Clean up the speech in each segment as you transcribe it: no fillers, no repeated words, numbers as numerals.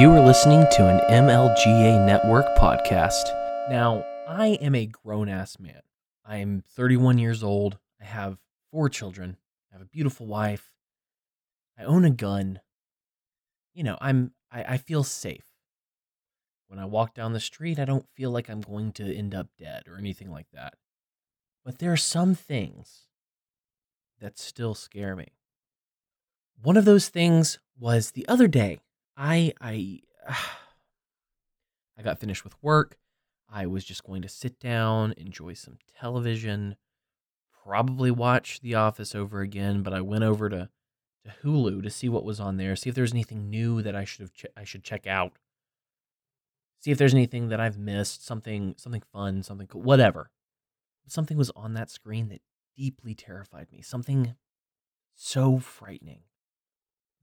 You are listening to an MLGA Network podcast. Now, I am a grown-ass man. I am 31 years old. I have 4 children. I have a beautiful wife. I own a gun. You know, I feel safe. When I walk down the street, I don't feel like I'm going to end up dead or anything like that. But there are some things that still scare me. One of those things was the other day. I got finished with work. I was just going to sit down, enjoy some television, probably watch The Office over again, but I went over to Hulu to see what was on there, see if there's anything new that I should check out. See if there's anything that I've missed, something fun, something cool, whatever. But something was on that screen that deeply terrified me, something so frightening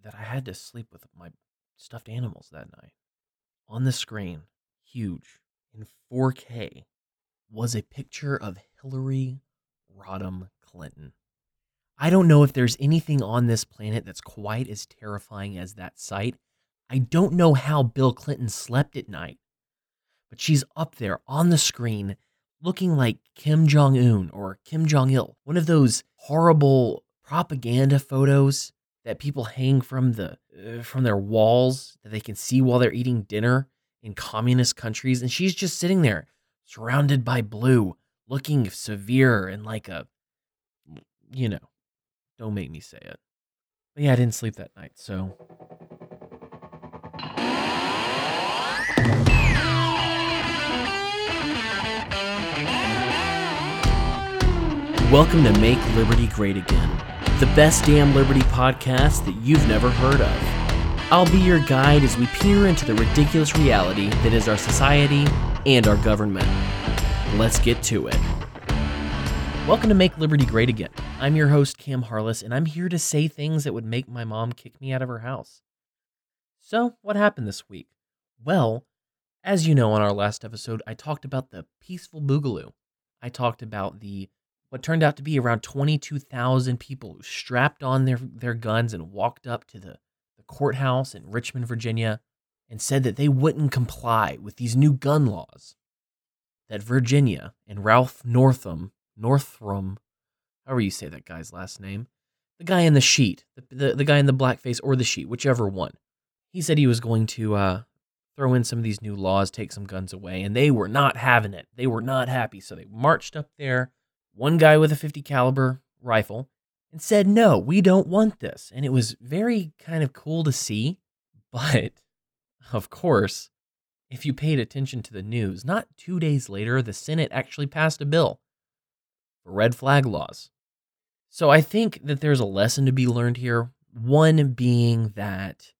that I had to sleep with my stuffed animals that night. On the screen, huge, in 4K, was a picture of Hillary Rodham Clinton. I don't know if there's anything on this planet that's quite as terrifying as that sight. I don't know how Bill Clinton slept at night, but she's up there on the screen looking like Kim Jong-un or Kim Jong-il, one of those horrible propaganda photos that people hang from their walls that they can see while they're eating dinner in communist countries. And she's just sitting there surrounded by blue, looking severe and like a, you know, don't make me say it. But yeah, I didn't sleep that night, so. Welcome to Make Liberty Great Again, the best damn liberty podcast that you've never heard of. I'll be your guide as we peer into the ridiculous reality that is our society and our government. Let's get to it. Welcome to Make Liberty Great Again. I'm your host, Cam Harless, and I'm here to say things that would make my mom kick me out of her house. So, what happened this week? Well, as you know, on our last episode, I talked about the peaceful boogaloo. I talked about the what turned out to be around 22,000 people who strapped on their guns and walked up to the courthouse in Richmond, Virginia, and said that they wouldn't comply with these new gun laws that Virginia and Ralph Northam, however you say that guy's last name, the guy in the sheet, the guy in the blackface or the sheet, whichever one, he said he was going to throw in some of these new laws, take some guns away, and they were not having it. They were not happy, so they marched up there. One guy with a .50 caliber rifle, and said, no, we don't want this. And it was very kind of cool to see. But, of course, if you paid attention to the news, not 2 days later, the Senate actually passed a bill for red flag laws. So I think that there's a lesson to be learned here. One being that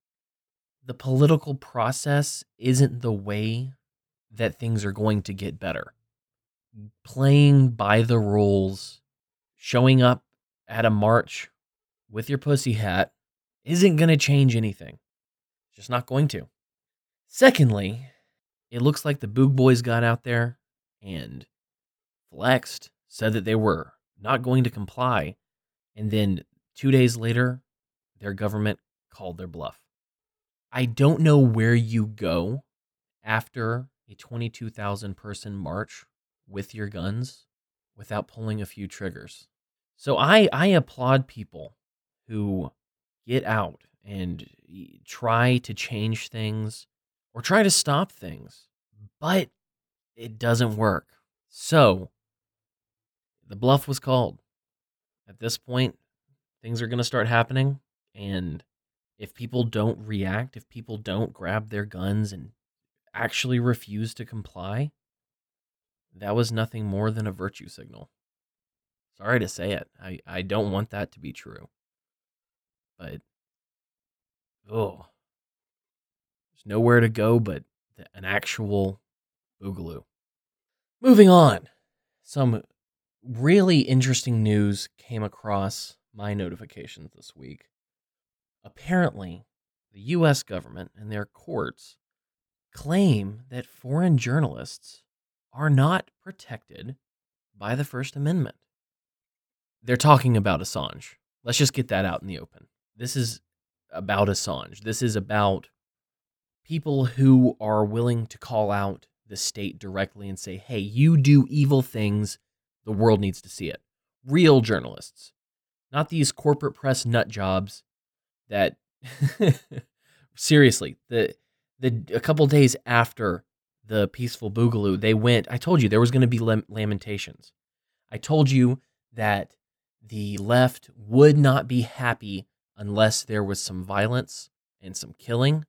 the political process isn't the way that things are going to get better. Playing by the rules, showing up at a march with your pussy hat isn't going to change anything. It's just not going to. Secondly, it looks like the Boog Boys got out there and flexed, said that they were not going to comply, and then 2 days later, their government called their bluff. I don't know where you go after a 22,000-person march with your guns without pulling a few triggers. So I applaud people who get out and try to change things or try to stop things, but it doesn't work. So the bluff was called. At this point, things are going to start happening. And if people don't react, if people don't grab their guns and actually refuse to comply, that was nothing more than a virtue signal. Sorry to say it. I don't want that to be true. But, there's nowhere to go but an actual boogaloo. Moving on. Some really interesting news came across my notifications this week. Apparently, the U.S. government and their courts claim that foreign journalists are not protected by the First Amendment. They're talking about Assange. Let's just get that out in the open. This is about Assange. This is about people who are willing to call out the state directly and say, hey, you do evil things, the world needs to see it. Real journalists, not these corporate press nut jobs that, seriously, a couple days after the peaceful boogaloo, they went, I told you there was going to be lamentations. I told you that the left would not be happy unless there was some violence and some killing.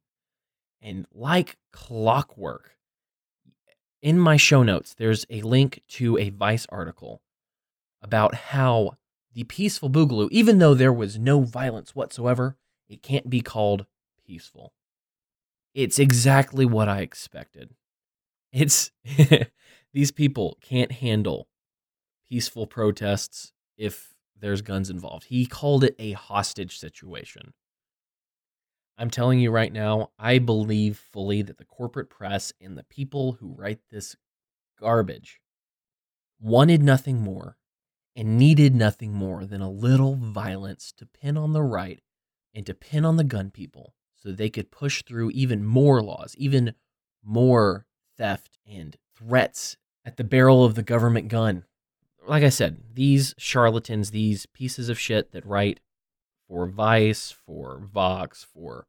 And like clockwork, in my show notes, there's a link to a Vice article about how the peaceful boogaloo, even though there was no violence whatsoever, it can't be called peaceful. It's exactly what I expected. It's these people can't handle peaceful protests if there's guns involved. He called it a hostage situation. I'm telling you right now, I believe fully that the corporate press and the people who write this garbage wanted nothing more and needed nothing more than a little violence to pin on the right and to pin on the gun people so they could push through even more laws, even more theft and threats at the barrel of the government gun. Like I said, these charlatans, these pieces of shit that write for Vice, for Vox, for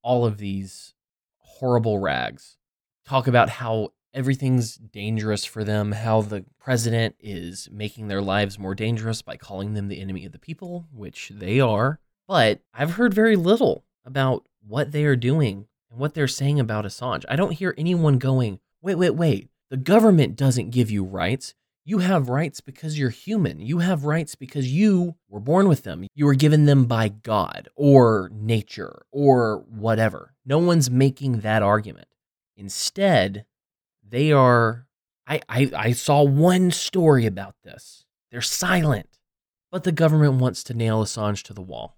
all of these horrible rags, talk about how everything's dangerous for them, how the president is making their lives more dangerous by calling them the enemy of the people, which they are. But I've heard very little about what they are doing and what they're saying about Assange. I don't hear anyone going, wait, the government doesn't give you rights. You have rights because you're human. You have rights because you were born with them. You were given them by God or nature or whatever. No one's making that argument. Instead, they are, I saw one story about this. They're silent, but the government wants to nail Assange to the wall.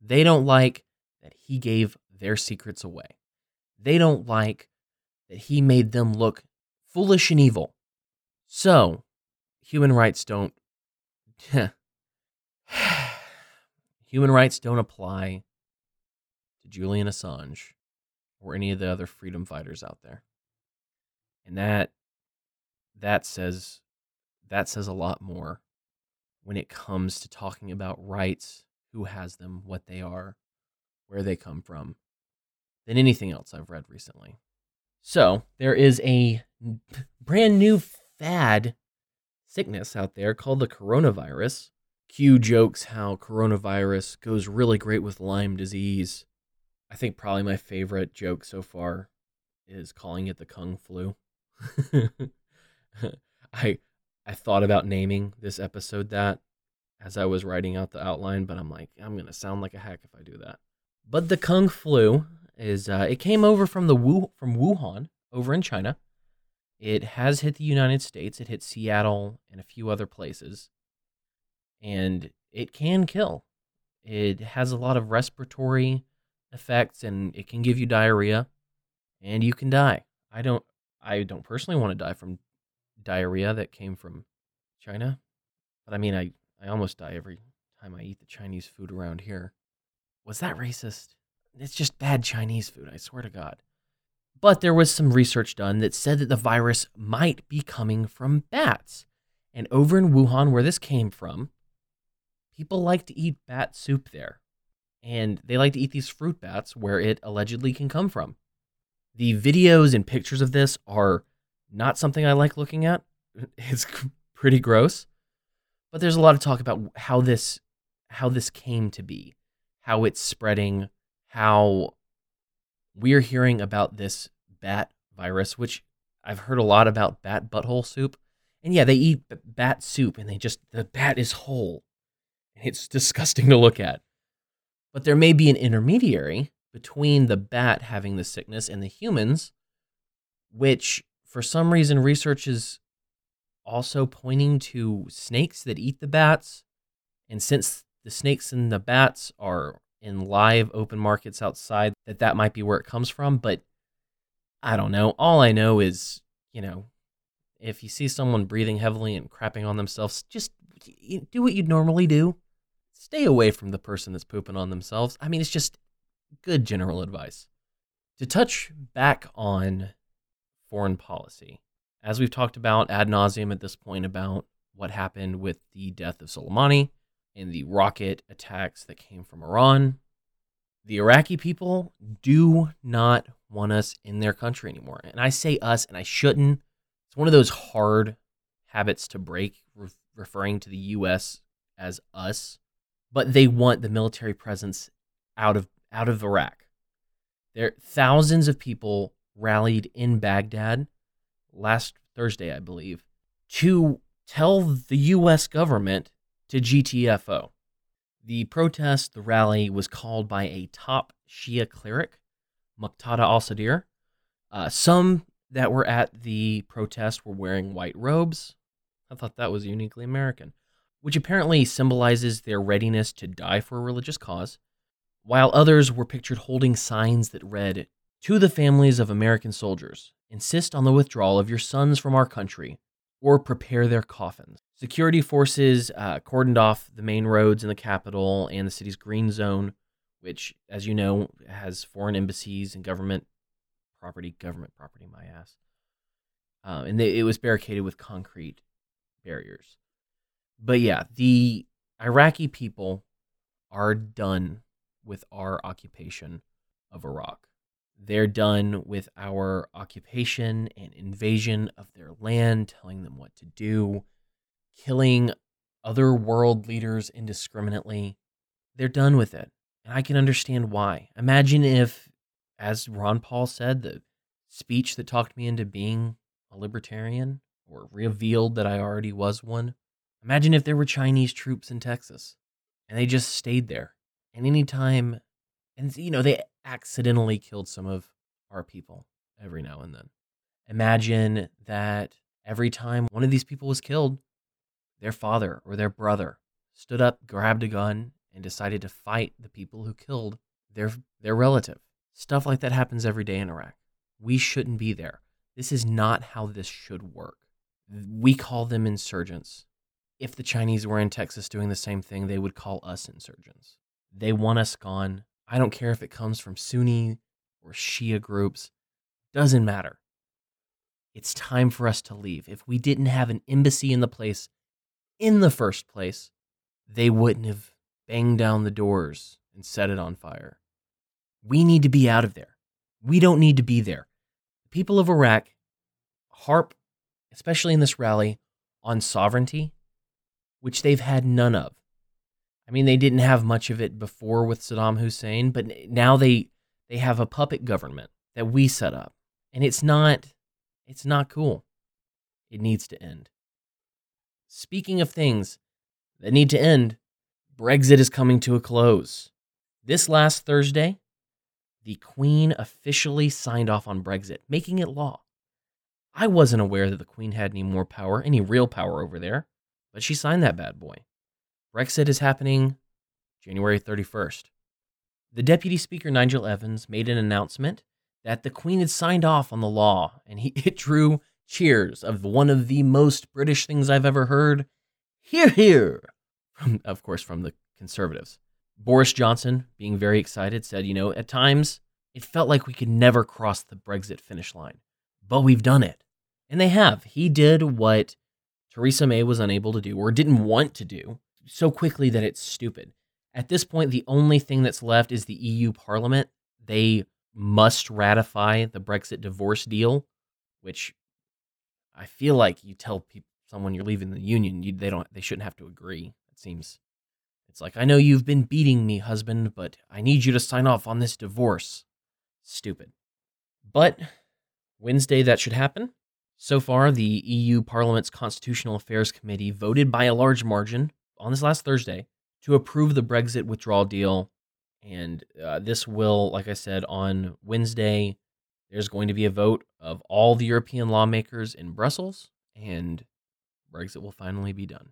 They don't like that he gave their secrets away. They don't like that he made them look foolish and evil. So, human rights don't apply to Julian Assange or any of the other freedom fighters out there. And that says a lot more when it comes to talking about rights, who has them, what they are, where they come from, than anything else I've read recently. So, there is a brand new fad sickness out there called the coronavirus. Q jokes how coronavirus goes really great with Lyme disease. I think probably my favorite joke so far is calling it the Kung Flu. I thought about naming this episode that as I was writing out the outline, but I'm like, I'm going to sound like a hack if I do that. But the Kung Flu is, it came over from Wuhan over in China. It has hit the United States. It hit Seattle and a few other places. And it can kill. It has a lot of respiratory effects, and it can give you diarrhea, and you can die. I don't personally want to die from diarrhea that came from China. But I mean, I almost die every time I eat the Chinese food around here. Was that racist? It's just bad Chinese food, I swear to God. But there was some research done that said that the virus might be coming from bats. And over in Wuhan, where this came from, people like to eat bat soup there. And they like to eat these fruit bats where it allegedly can come from. The videos and pictures of this are not something I like looking at. It's pretty gross. But there's a lot of talk about how this came to be, how it's spreading, how we're hearing about this bat virus, which I've heard a lot about bat butthole soup. And yeah, they eat bat soup, and the bat is whole. And it's disgusting to look at. But there may be an intermediary between the bat having the sickness and the humans, which for some reason research is also pointing to snakes that eat the bats. And since the snakes and the bats are in live open markets outside, that might be where it comes from, but I don't know. All I know is, if you see someone breathing heavily and crapping on themselves, just do what you'd normally do. Stay away from the person that's pooping on themselves. I mean, it's just good general advice. To touch back on foreign policy, as we've talked about ad nauseum at this point about what happened with the death of Soleimani and the rocket attacks that came from Iran, the Iraqi people do not want us in their country anymore. And I say us, and I shouldn't. It's one of those hard habits to break, referring to the U.S. as us. But they want the military presence out of Iraq. There, thousands of people rallied in Baghdad last Thursday, I believe, to tell the U.S. government to GTFO. The protest, the rally, was called by a top Shia cleric, Muqtada al-Sadr. Some that were at the protest were wearing white robes. I thought that was uniquely American, which apparently symbolizes their readiness to die for a religious cause, while others were pictured holding signs that read, "To the families of American soldiers, insist on the withdrawal of your sons from our country, or prepare their coffins." Security forces cordoned off the main roads in the capital and the city's green zone, which, as you know, has foreign embassies and government property, my ass. And it was barricaded with concrete barriers. But yeah, the Iraqi people are done with our occupation of Iraq. They're done with our occupation and invasion of their land, telling them what to do, killing other world leaders indiscriminately. They're done with it. And I can understand why. Imagine if, as Ron Paul said, the speech that talked me into being a libertarian or revealed that I already was one. Imagine if there were Chinese troops in Texas and they just stayed there. And anytime, and you know, they accidentally killed some of our people every now and then. Imagine that every time one of these people was killed, their father or their brother stood up, grabbed a gun, and decided to fight the people who killed their relative. Stuff like that happens every day in Iraq. We shouldn't be there. This is not how this should work. We call them insurgents. If the Chinese were in Texas doing the same thing, they would call us insurgents. They want us gone. I don't care if it comes from Sunni or Shia groups. Doesn't matter. It's time for us to leave. If we didn't have an embassy in the place in the first place, they wouldn't have banged down the doors and set it on fire. We need to be out of there. We don't need to be there. The people of Iraq harp, especially in this rally, on sovereignty, which they've had none of. I mean, they didn't have much of it before with Saddam Hussein, but now they have a puppet government that we set up. And it's not cool. It needs to end. Speaking of things that need to end, Brexit is coming to a close. This last Thursday, the Queen officially signed off on Brexit, making it law. I wasn't aware that the Queen had any more power, any real power over there, but she signed that bad boy. Brexit is happening January 31st. The Deputy Speaker, Nigel Evans, made an announcement that the Queen had signed off on the law, and it drew cheers of one of the most British things I've ever heard. Hear, hear! Of course, from the Conservatives. Boris Johnson, being very excited, said, at times, it felt like we could never cross the Brexit finish line, but we've done it. And they have. He did what Theresa May was unable to do or didn't want to do so quickly that it's stupid. At this point, the only thing that's left is the EU Parliament. They must ratify the Brexit divorce deal, which I feel like you tell someone you're leaving the union, they shouldn't have to agree. It seems it's like, I know you've been beating me, husband, but I need you to sign off on this divorce. Stupid. But Wednesday that should happen. So far, the EU Parliament's Constitutional Affairs Committee voted by a large margin on this last Thursday to approve the Brexit withdrawal deal. And this will, like I said, on Wednesday, there's going to be a vote of all the European lawmakers in Brussels, and Brexit will finally be done.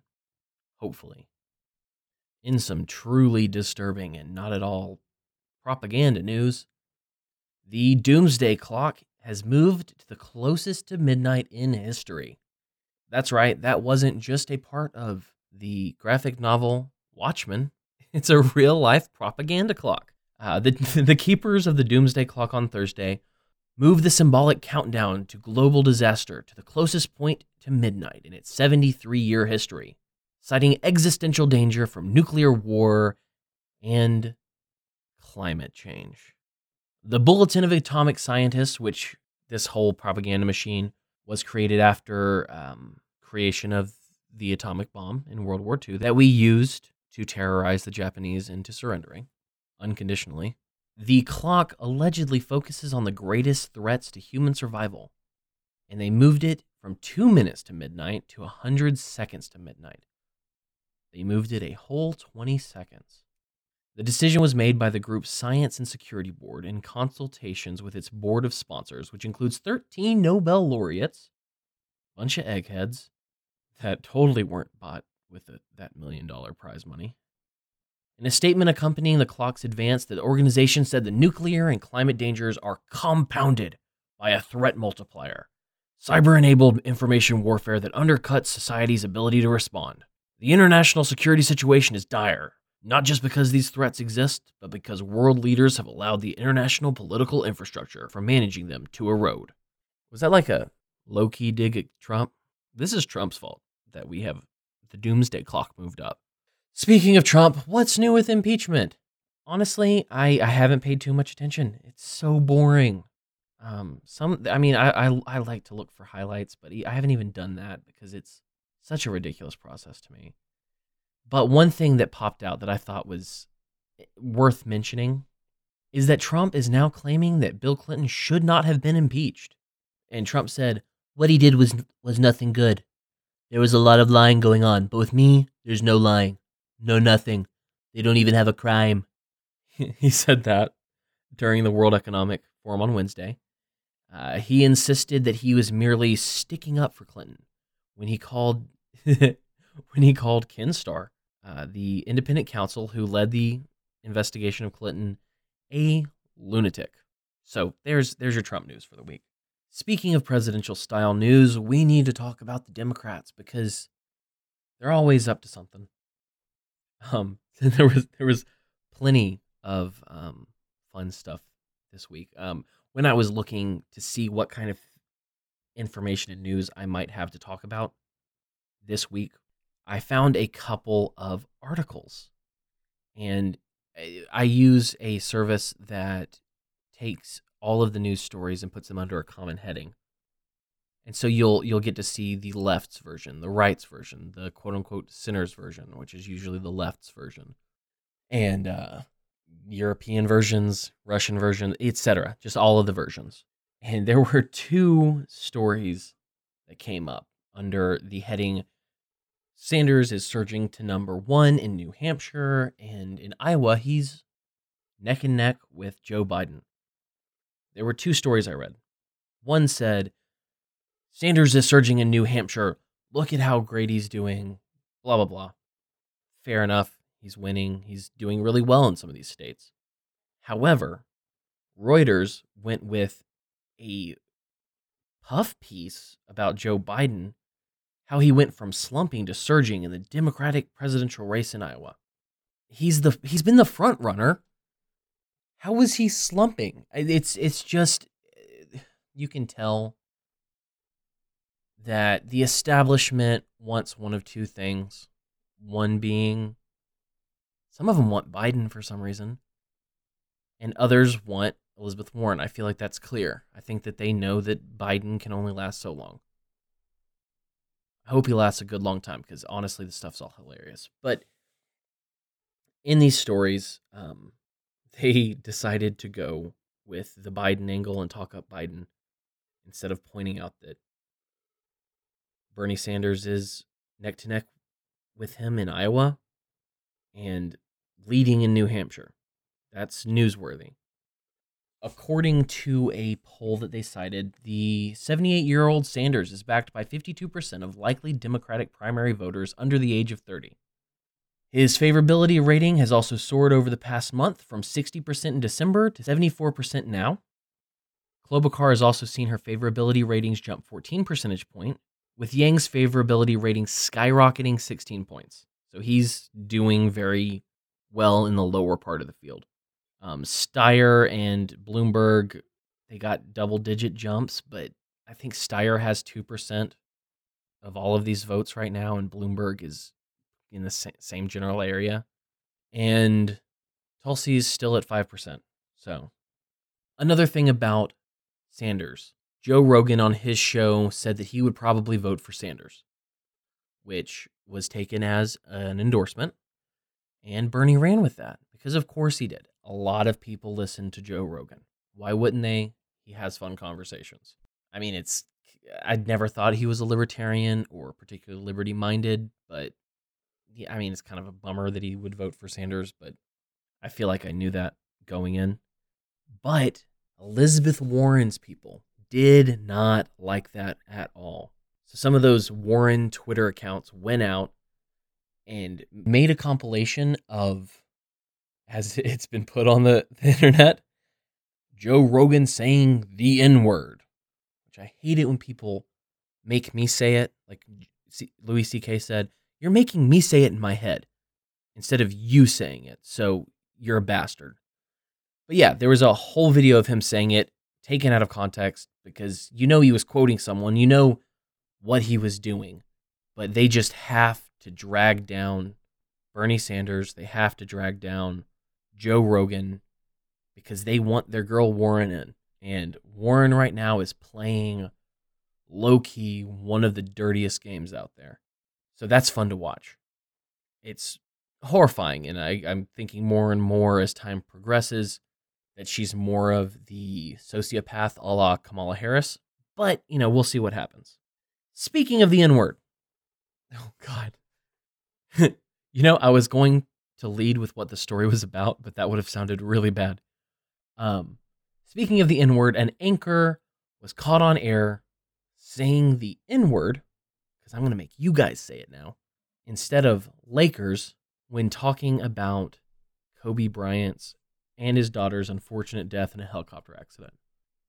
Hopefully. In some truly disturbing and not at all propaganda news, the doomsday clock has moved to the closest to midnight in history. That's right, that wasn't just a part of the graphic novel Watchmen. It's a real-life propaganda clock. The keepers of the doomsday clock on Thursday moved the symbolic countdown to global disaster to the closest point to midnight in its 73-year history, citing existential danger from nuclear war and climate change. The Bulletin of Atomic Scientists, which this whole propaganda machine was created after creation of the atomic bomb in World War II that we used to terrorize the Japanese into surrendering unconditionally. The clock allegedly focuses on the greatest threats to human survival, and they moved it from 2 minutes to midnight to 100 seconds to midnight. They moved it a whole 20 seconds. The decision was made by the group's Science and Security Board in consultations with its board of sponsors, which includes 13 Nobel laureates, a bunch of eggheads that totally weren't bought with that $1 million prize money. In a statement accompanying the clock's advance, the organization said the nuclear and climate dangers are compounded by a threat multiplier, cyber-enabled information warfare that undercuts society's ability to respond. The international security situation is dire, not just because these threats exist, but because world leaders have allowed the international political infrastructure for managing them to erode. Was that like a low-key dig at Trump? This is Trump's fault that we have the doomsday clock moved up. Speaking of Trump, what's new with impeachment? Honestly, I haven't paid too much attention. It's so boring. I like to look for highlights, but I haven't even done that because it's such a ridiculous process to me. But one thing that popped out that I thought was worth mentioning is that Trump is now claiming that Bill Clinton should not have been impeached. And Trump said, what he did was nothing good. There was a lot of lying going on, but with me, there's no lying, no nothing. They don't even have a crime. He said that during the World Economic Forum on Wednesday. He insisted that he was merely sticking up for Clinton when he called Ken Starr, the independent counsel who led the investigation of Clinton, a lunatic. So there's your Trump news for the week. Speaking of presidential style news, we need to talk about the Democrats because they're always up to something. There was plenty of fun stuff this week. When I was looking to see what kind of information and news I might have to talk about this week, I found a couple of articles, and I use a service that takes all of the news stories and puts them under a common heading. And so you'll get to see the left's version, the right's version, the quote-unquote center's version, which is usually the left's version, and European versions, Russian version, etc., just all of the versions. And there were two stories that came up under the heading, Sanders is surging to number one in New Hampshire, and in Iowa, he's neck and neck with Joe Biden. There were two stories I read. One said, Sanders is surging in New Hampshire. Look at how great he's doing, blah, blah, blah. Fair enough. He's winning. He's doing really well in some of these states. However, Reuters went with a puff piece about Joe Biden, how he went from slumping to surging in the Democratic presidential race in Iowa. He's been the front runner. How was he slumping? It's just, you can tell that the establishment wants one of two things. One being, some of them want Biden for some reason, and others want Elizabeth Warren. I feel like that's clear. I think that they know that Biden can only last so long. I hope he lasts a good long time because honestly, the stuff's all hilarious. But in these stories, they decided to go with the Biden angle and talk up Biden instead of pointing out that Bernie Sanders is neck to neck with him in Iowa and leading in New Hampshire. That's newsworthy. According to a poll that they cited, the 78-year-old Sanders is backed by 52% of likely Democratic primary voters under the age of 30. His favorability rating has also soared over the past month from 60% in December to 74% now. Klobuchar has also seen her favorability ratings jump 14 percentage points, with Yang's favorability rating skyrocketing 16 points. So he's doing very well in the lower part of the field. Steyer and Bloomberg, they got double-digit jumps, but I think Steyer has 2% of all of these votes right now, and Bloomberg is in the same general area. And Tulsi is still at 5%. So another thing about Sanders, Joe Rogan on his show said that he would probably vote for Sanders, which was taken as an endorsement. And Bernie ran with that because, of course, he did. A lot of people listen to Joe Rogan. Why wouldn't they? He has fun conversations. I mean, I'd never thought he was a libertarian or particularly liberty-minded, but yeah, I mean, it's kind of a bummer that he would vote for Sanders, but I feel like I knew that going in. But Elizabeth Warren's people did not like that at all. So some of those Warren Twitter accounts went out and made a compilation of, as it's been put on the internet, Joe Rogan saying the N-word, which I hate it when people make me say it. Like Louis C.K. said, you're making me say it in my head instead of you saying it, so you're a bastard. But yeah, there was a whole video of him saying it, taken out of context, because you know he was quoting someone, you know what he was doing, but they just have to drag down Bernie Sanders, they have to drag down Joe Rogan, because they want their girl Warren in. And Warren right now is playing low-key one of the dirtiest games out there. So that's fun to watch. It's horrifying, and I'm thinking more and more as time progresses that she's more of the sociopath a la Kamala Harris. But, you know, we'll see what happens. Speaking of the N-word. Oh, God. You know, I was going to lead with what the story was about, but that would have sounded really bad. Speaking of the N-word, an anchor was caught on air saying the N-word, because I'm going to make you guys say it now, instead of Lakers, when talking about Kobe Bryant's and his daughter's unfortunate death in a helicopter accident.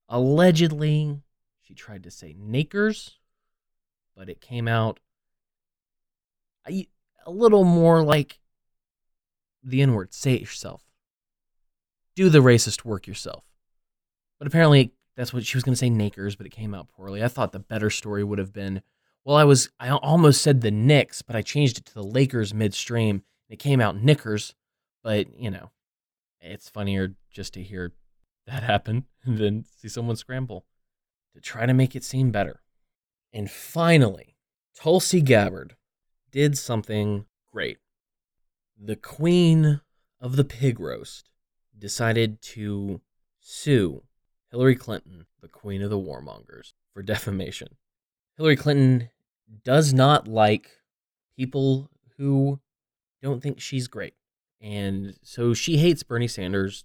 Allegedly, she tried to say Nakers, but it came out a little more like the N-word. Say it yourself. Do the racist work yourself. But apparently that's what she was going to say, Nakers, but it came out poorly. I thought the better story would have been, well, I almost said the Knicks, but I changed it to the Lakers midstream. It came out Knickers, but, you know, it's funnier just to hear that happen than see someone scramble to try to make it seem better. And finally, Tulsi Gabbard did something great. The queen of the pig roast decided to sue Hillary Clinton, the queen of the warmongers, for defamation. Hillary Clinton does not like people who don't think she's great. And so she hates Bernie Sanders,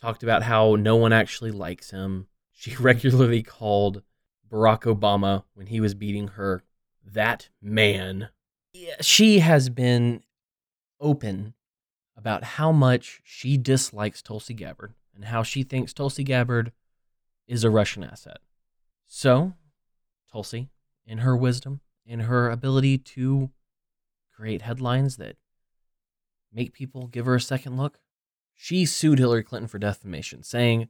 talked about how no one actually likes him. She regularly called Barack Obama, when he was beating her, that man. Yeah, she has been open about how much she dislikes Tulsi Gabbard and how she thinks Tulsi Gabbard is a Russian asset. So, Tulsi, in her wisdom, in her ability to create headlines that make people give her a second look, she sued Hillary Clinton for defamation, saying,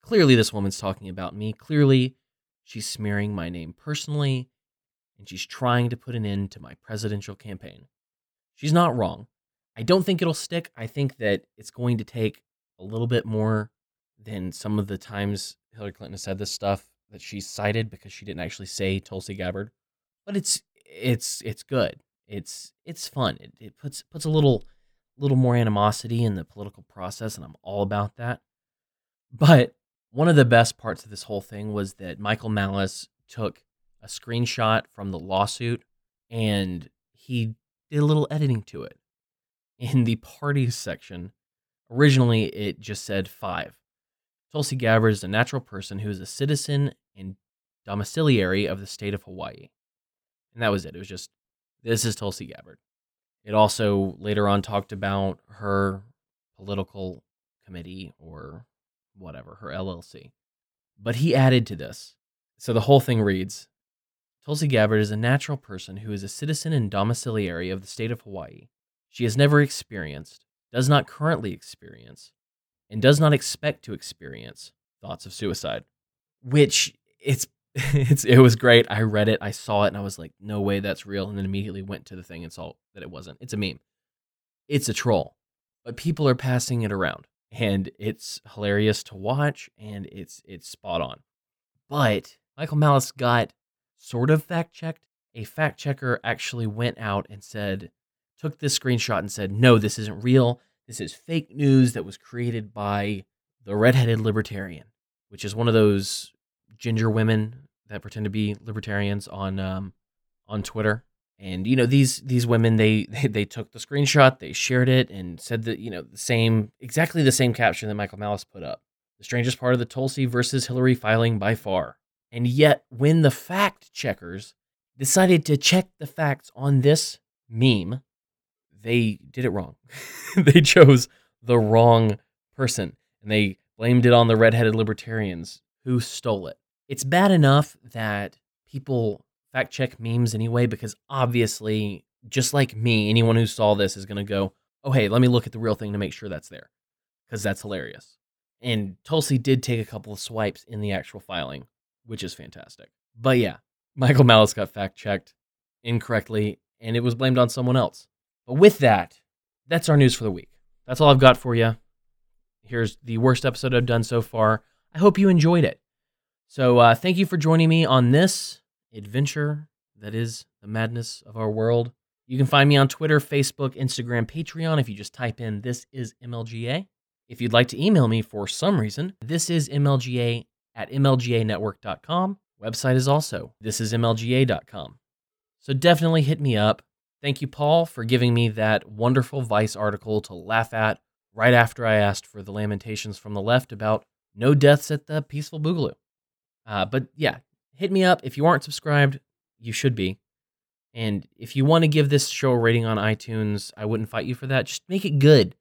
clearly this woman's talking about me, clearly she's smearing my name personally, and she's trying to put an end to my presidential campaign. She's not wrong. I don't think it'll stick. I think that it's going to take a little bit more than some of the times Hillary Clinton has said this stuff that she cited, because she didn't actually say Tulsi Gabbard. But it's good. It's fun. It puts a little more animosity in the political process, and I'm all about that. But one of the best parts of this whole thing was that Michael Malice took a screenshot from the lawsuit, and he did a little editing to it. In the parties section, originally it just said 5. Tulsi Gabbard is a natural person who is a citizen and domiciliary of the state of Hawaii. And that was it. It was just, this is Tulsi Gabbard. It also later on talked about her political committee or whatever, her LLC. But he added to this. So the whole thing reads, Tulsi Gabbard is a natural person who is a citizen and domiciliary of the state of Hawaii. She has never experienced, does not currently experience, and does not expect to experience thoughts of suicide, which it was great. I read it, I saw it, and I was like, no way, that's real. And then immediately went to the thing and saw that it wasn't. It's a meme. It's a troll. But people are passing it around, and it's hilarious to watch, and it's spot on. But Michael Malice got sort of fact-checked. A fact-checker actually went out and said, took this screenshot and said, no, this isn't real. This is fake news that was created by the redheaded libertarian, which is one of those ginger women that pretend to be libertarians on Twitter. And, you know, these women, they took the screenshot, they shared it, and said that, you know, exactly the same caption that Michael Malice put up. The strangest part of the Tulsi versus Hillary filing by far. And yet, when the fact checkers decided to check the facts on this meme, they did it wrong. They chose the wrong person, and they blamed it on the redheaded libertarians who stole it. It's bad enough that people fact check memes anyway, because obviously, just like me, anyone who saw this is going to go, oh, hey, let me look at the real thing to make sure that's there, because that's hilarious. And Tulsi did take a couple of swipes in the actual filing, which is fantastic. But yeah, Michael Malice got fact checked incorrectly, and it was blamed on someone else. But with that, that's our news for the week. That's all I've got for you. Here's the worst episode I've done so far. I hope you enjoyed it. So thank you for joining me on this adventure that is the madness of our world. You can find me on Twitter, Facebook, Instagram, Patreon if you just type in This Is MLGA. If you'd like to email me for some reason, thisismlga@mlganetwork.com. Website is also thisismlga.com. So definitely hit me up. Thank you, Paul, for giving me that wonderful Vice article to laugh at right after I asked for the lamentations from the left about no deaths at the peaceful Boogaloo. But yeah, hit me up. If you aren't subscribed, you should be. And if you want to give this show a rating on iTunes, I wouldn't fight you for that. Just make it good.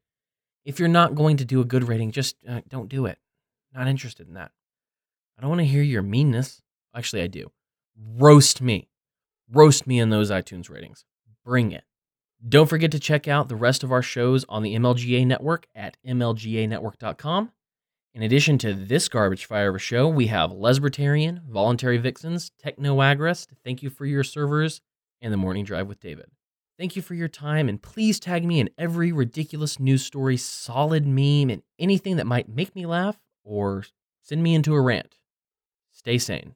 If you're not going to do a good rating, just don't do it. Not interested in that. I don't want to hear your meanness. Actually, I do. Roast me. Roast me in those iTunes ratings. Bring it. Don't forget to check out the rest of our shows on the MLGA Network at mlganetwork.com. In addition to this garbage fire of a show, we have Lesbertarian, Voluntary Vixens, Technoagrist, Thank You For Your Servers, and The Morning Drive with David. Thank you for your time, and please tag me in every ridiculous news story, solid meme, and anything that might make me laugh or send me into a rant. Stay sane.